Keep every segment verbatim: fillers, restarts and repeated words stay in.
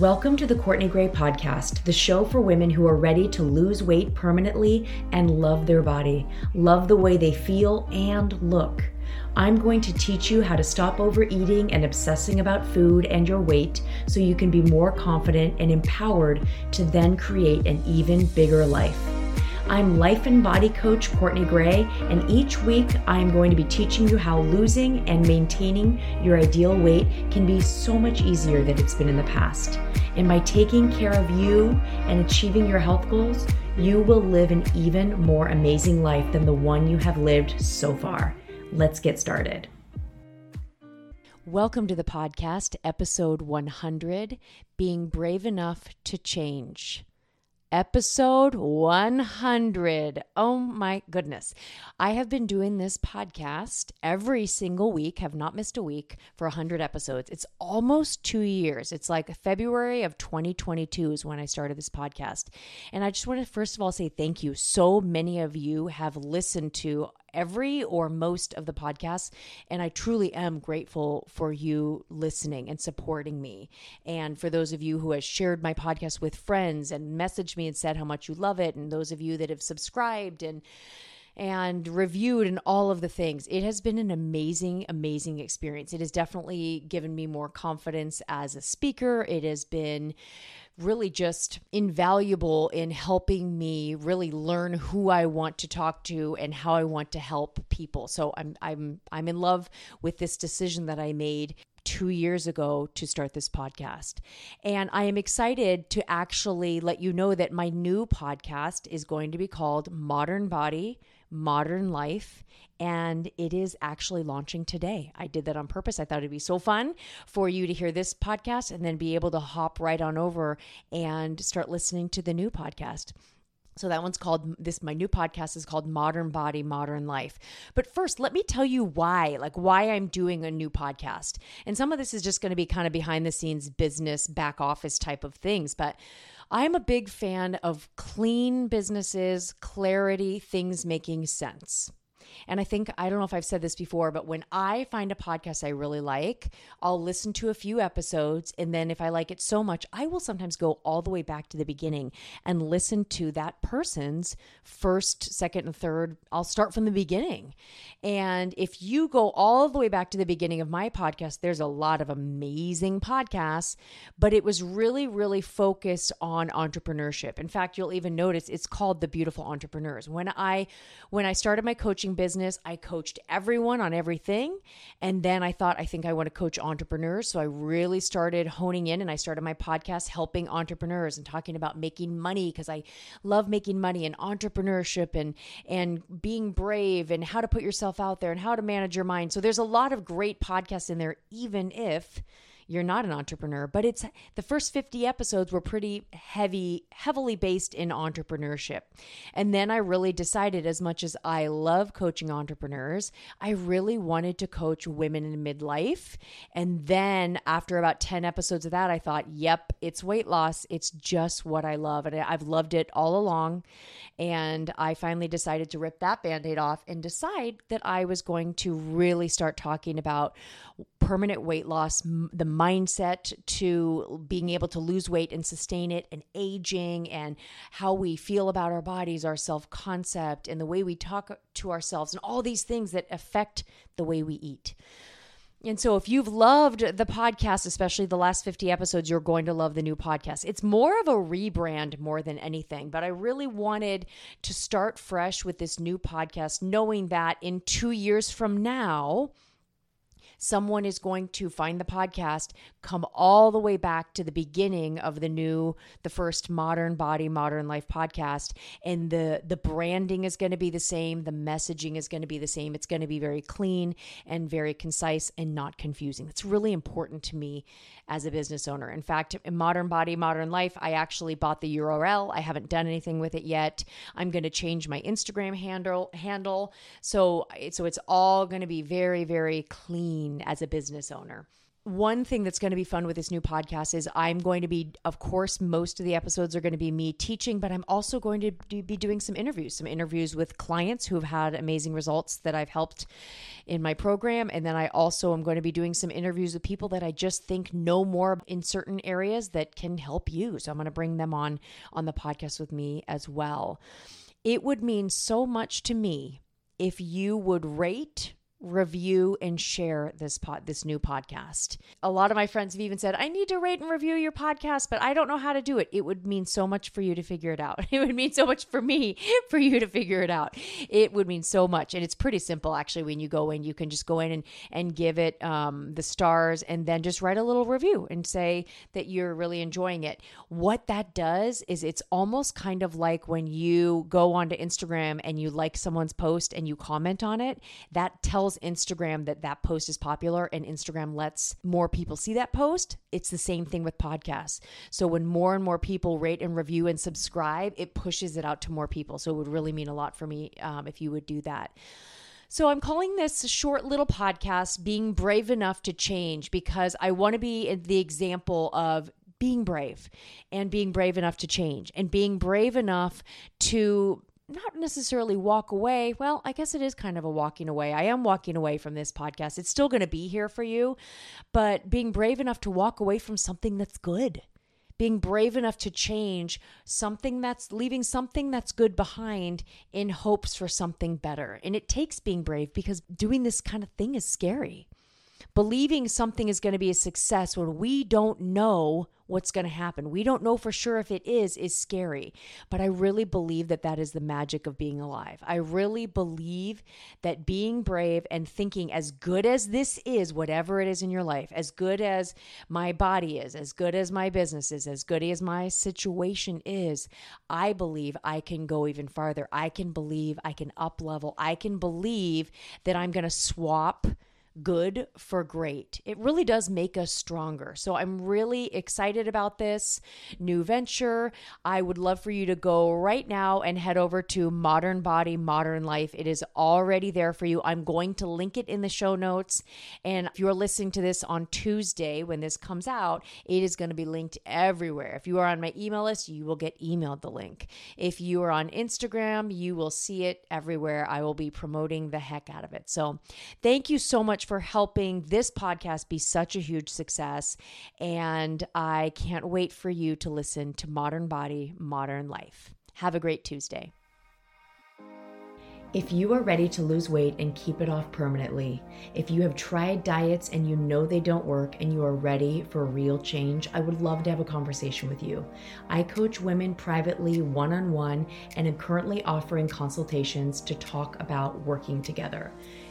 Welcome to the Courtney Gray Podcast, the show for women who are ready to lose weight permanently and love their body, love the way they feel and look. I'm going to teach you how to stop overeating and obsessing about food and your weight so you can be more confident and empowered to then create an even bigger life. I'm life and body coach Courtney Gray, and each week I'm going to be teaching you how losing and maintaining your ideal weight can be so much easier than it's been in the past. And by taking care of you and achieving your health goals, you will live an even more amazing life than the one you have lived so far. Let's get started. Welcome to the podcast, episode one hundred, Being Brave Enough to Change. Episode one hundred. Oh my goodness. I have been doing this podcast every single week, have not missed a week for one hundred episodes. It's almost two years. It's like February of twenty twenty-two is when I started this podcast. And I just want to first of all say thank you. So many of you have listened to every or most of the podcasts, and I truly am grateful for you listening and supporting me. And for those of you who have shared my podcast with friends and messaged me and said how much you love it, and those of you that have subscribed and and reviewed and all of the things. It has been an amazing, amazing experience. It has definitely given me more confidence as a speaker. It has been really just invaluable in helping me really learn who I want to talk to and how I want to help people. So I'm I'm I'm in love with this decision that I made two years ago to start this podcast. And I am excited to actually let you know that my new podcast is going to be called Modern Body Modern Life, and it is actually launching today. I did that on purpose. I thought it'd be so fun for you to hear this podcast and then be able to hop right on over and start listening to the new podcast. So that one's called, this, my new podcast is called Modern Body, Modern Life. But first, let me tell you why, like why I'm doing a new podcast. And some of this is just going to be kind of behind the scenes business, back office type of things. But I'm a big fan of clean businesses, clarity, things making sense. And I think, I don't know if I've said this before, but when I find a podcast I really like, I'll listen to a few episodes. And then if I like it so much, I will sometimes go all the way back to the beginning and listen to that person's first, second, and third. I'll start from the beginning. And if you go all the way back to the beginning of my podcast, there's a lot of amazing podcasts, but it was really, really focused on entrepreneurship. In fact, you'll even notice it's called The Beautiful Entrepreneurs. When I, when I started my coaching business, I coached everyone on everything. And then I thought, I think I want to coach entrepreneurs. So I really started honing in, and I started my podcast helping entrepreneurs and talking about making money, because I love making money and entrepreneurship and, and being brave and how to put yourself out there and how to manage your mind. So there's a lot of great podcasts in there, even if you're not an entrepreneur, but it's the first fifty episodes were pretty heavy, heavily based in entrepreneurship. And then I really decided, as much as I love coaching entrepreneurs, I really wanted to coach women in midlife. And then after about ten episodes of that, I thought, yep, it's weight loss. It's just what I love. And I've loved it all along. And I finally decided to rip that Band-Aid off and decide that I was going to really start talking about permanent weight loss, the mindset to being able to lose weight and sustain it, and aging, and how we feel about our bodies, our self-concept, and the way we talk to ourselves, and all these things that affect the way we eat. And so if you've loved the podcast, especially the last fifty episodes, you're going to love the new podcast. It's more of a rebrand more than anything, but I really wanted to start fresh with this new podcast, knowing that in two years from now, someone is going to find the podcast, come all the way back to the beginning of the new, the first Modern Body, Modern Life podcast. And the, the branding is going to be the same. The messaging is going to be the same. It's going to be very clean and very concise and not confusing. That's really important to me as a business owner. In fact, in Modern Body, Modern Life, I actually bought the U R L. I haven't done anything with it yet. I'm going to change my Instagram handle. handle. So, so it's all going to be very, very clean as a business owner. one thing that's going to be fun with this new podcast is I'm going to be, of course, most of the episodes are going to be me teaching, but I'm also going to do, be doing some interviews, some interviews with clients who have had amazing results that I've helped in my program. And then I also am going to be doing some interviews with people that I just think know more in certain areas that can help you. So I'm going to bring them on, on the podcast with me as well. It would mean so much to me if you would rate, review, and share this pod, this new podcast. A lot of my friends have even said, I need to rate and review your podcast, but I don't know how to do it. It would mean so much for you to figure it out. It would mean so much for me for you to figure it out. It would mean so much. And it's pretty simple, actually. When you go in, you can just go in and, and give it um, the stars and then just write a little review and say that you're really enjoying it. What that does is it's almost kind of like when you go onto Instagram and you like someone's post and you comment on it, that tells Instagram that that post is popular, and Instagram lets more people see that post. It's the same thing with podcasts. So when more and more people rate and review and subscribe, it pushes it out to more people. So it would really mean a lot for me um, if you would do that. So I'm calling this short little podcast Being Brave Enough to Change, because I want to be the example of being brave and being brave enough to change and being brave enough to not necessarily walk away. Well, I guess it is kind of a walking away. I am walking away from this podcast. It's still going to be here for you, but being brave enough to walk away from something that's good, being brave enough to change something that's leaving something that's good behind in hopes for something better. And it takes being brave, because doing this kind of thing is scary. Believing something is going to be a success when we don't know what's going to happen. We don't know for sure if it is, is scary. But I really believe that that is the magic of being alive. I really believe that being brave and thinking, as good as this is, whatever it is in your life, as good as my body is, as good as my business is, as good as my situation is, I believe I can go even farther. I can believe I can up level. I can believe that I'm going to swap good for great. It really does make us stronger. So I'm really excited about this new venture. I would love for you to go right now and head over to Modern Body, Modern Life. It is already there for you. I'm going to link it in the show notes. And if you're listening to this on Tuesday, when this comes out, it is going to be linked everywhere. If you are on my email list, you will get emailed the link. If you are on Instagram, you will see it everywhere. I will be promoting the heck out of it. So thank you so much for helping this podcast be such a huge success. And I can't wait for you to listen to Modern Body, Modern Life. Have a great Tuesday. If you are ready to lose weight and keep it off permanently, if you have tried diets and you know they don't work and you are ready for real change, I would love to have a conversation with you. I coach women privately, one-on-one, and am currently offering consultations to talk about working together.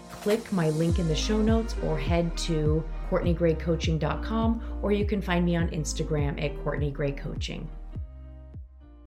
Click my link in the show notes or head to Courtney Gray Coaching dot com, or you can find me on Instagram at Courtney Gray Coaching.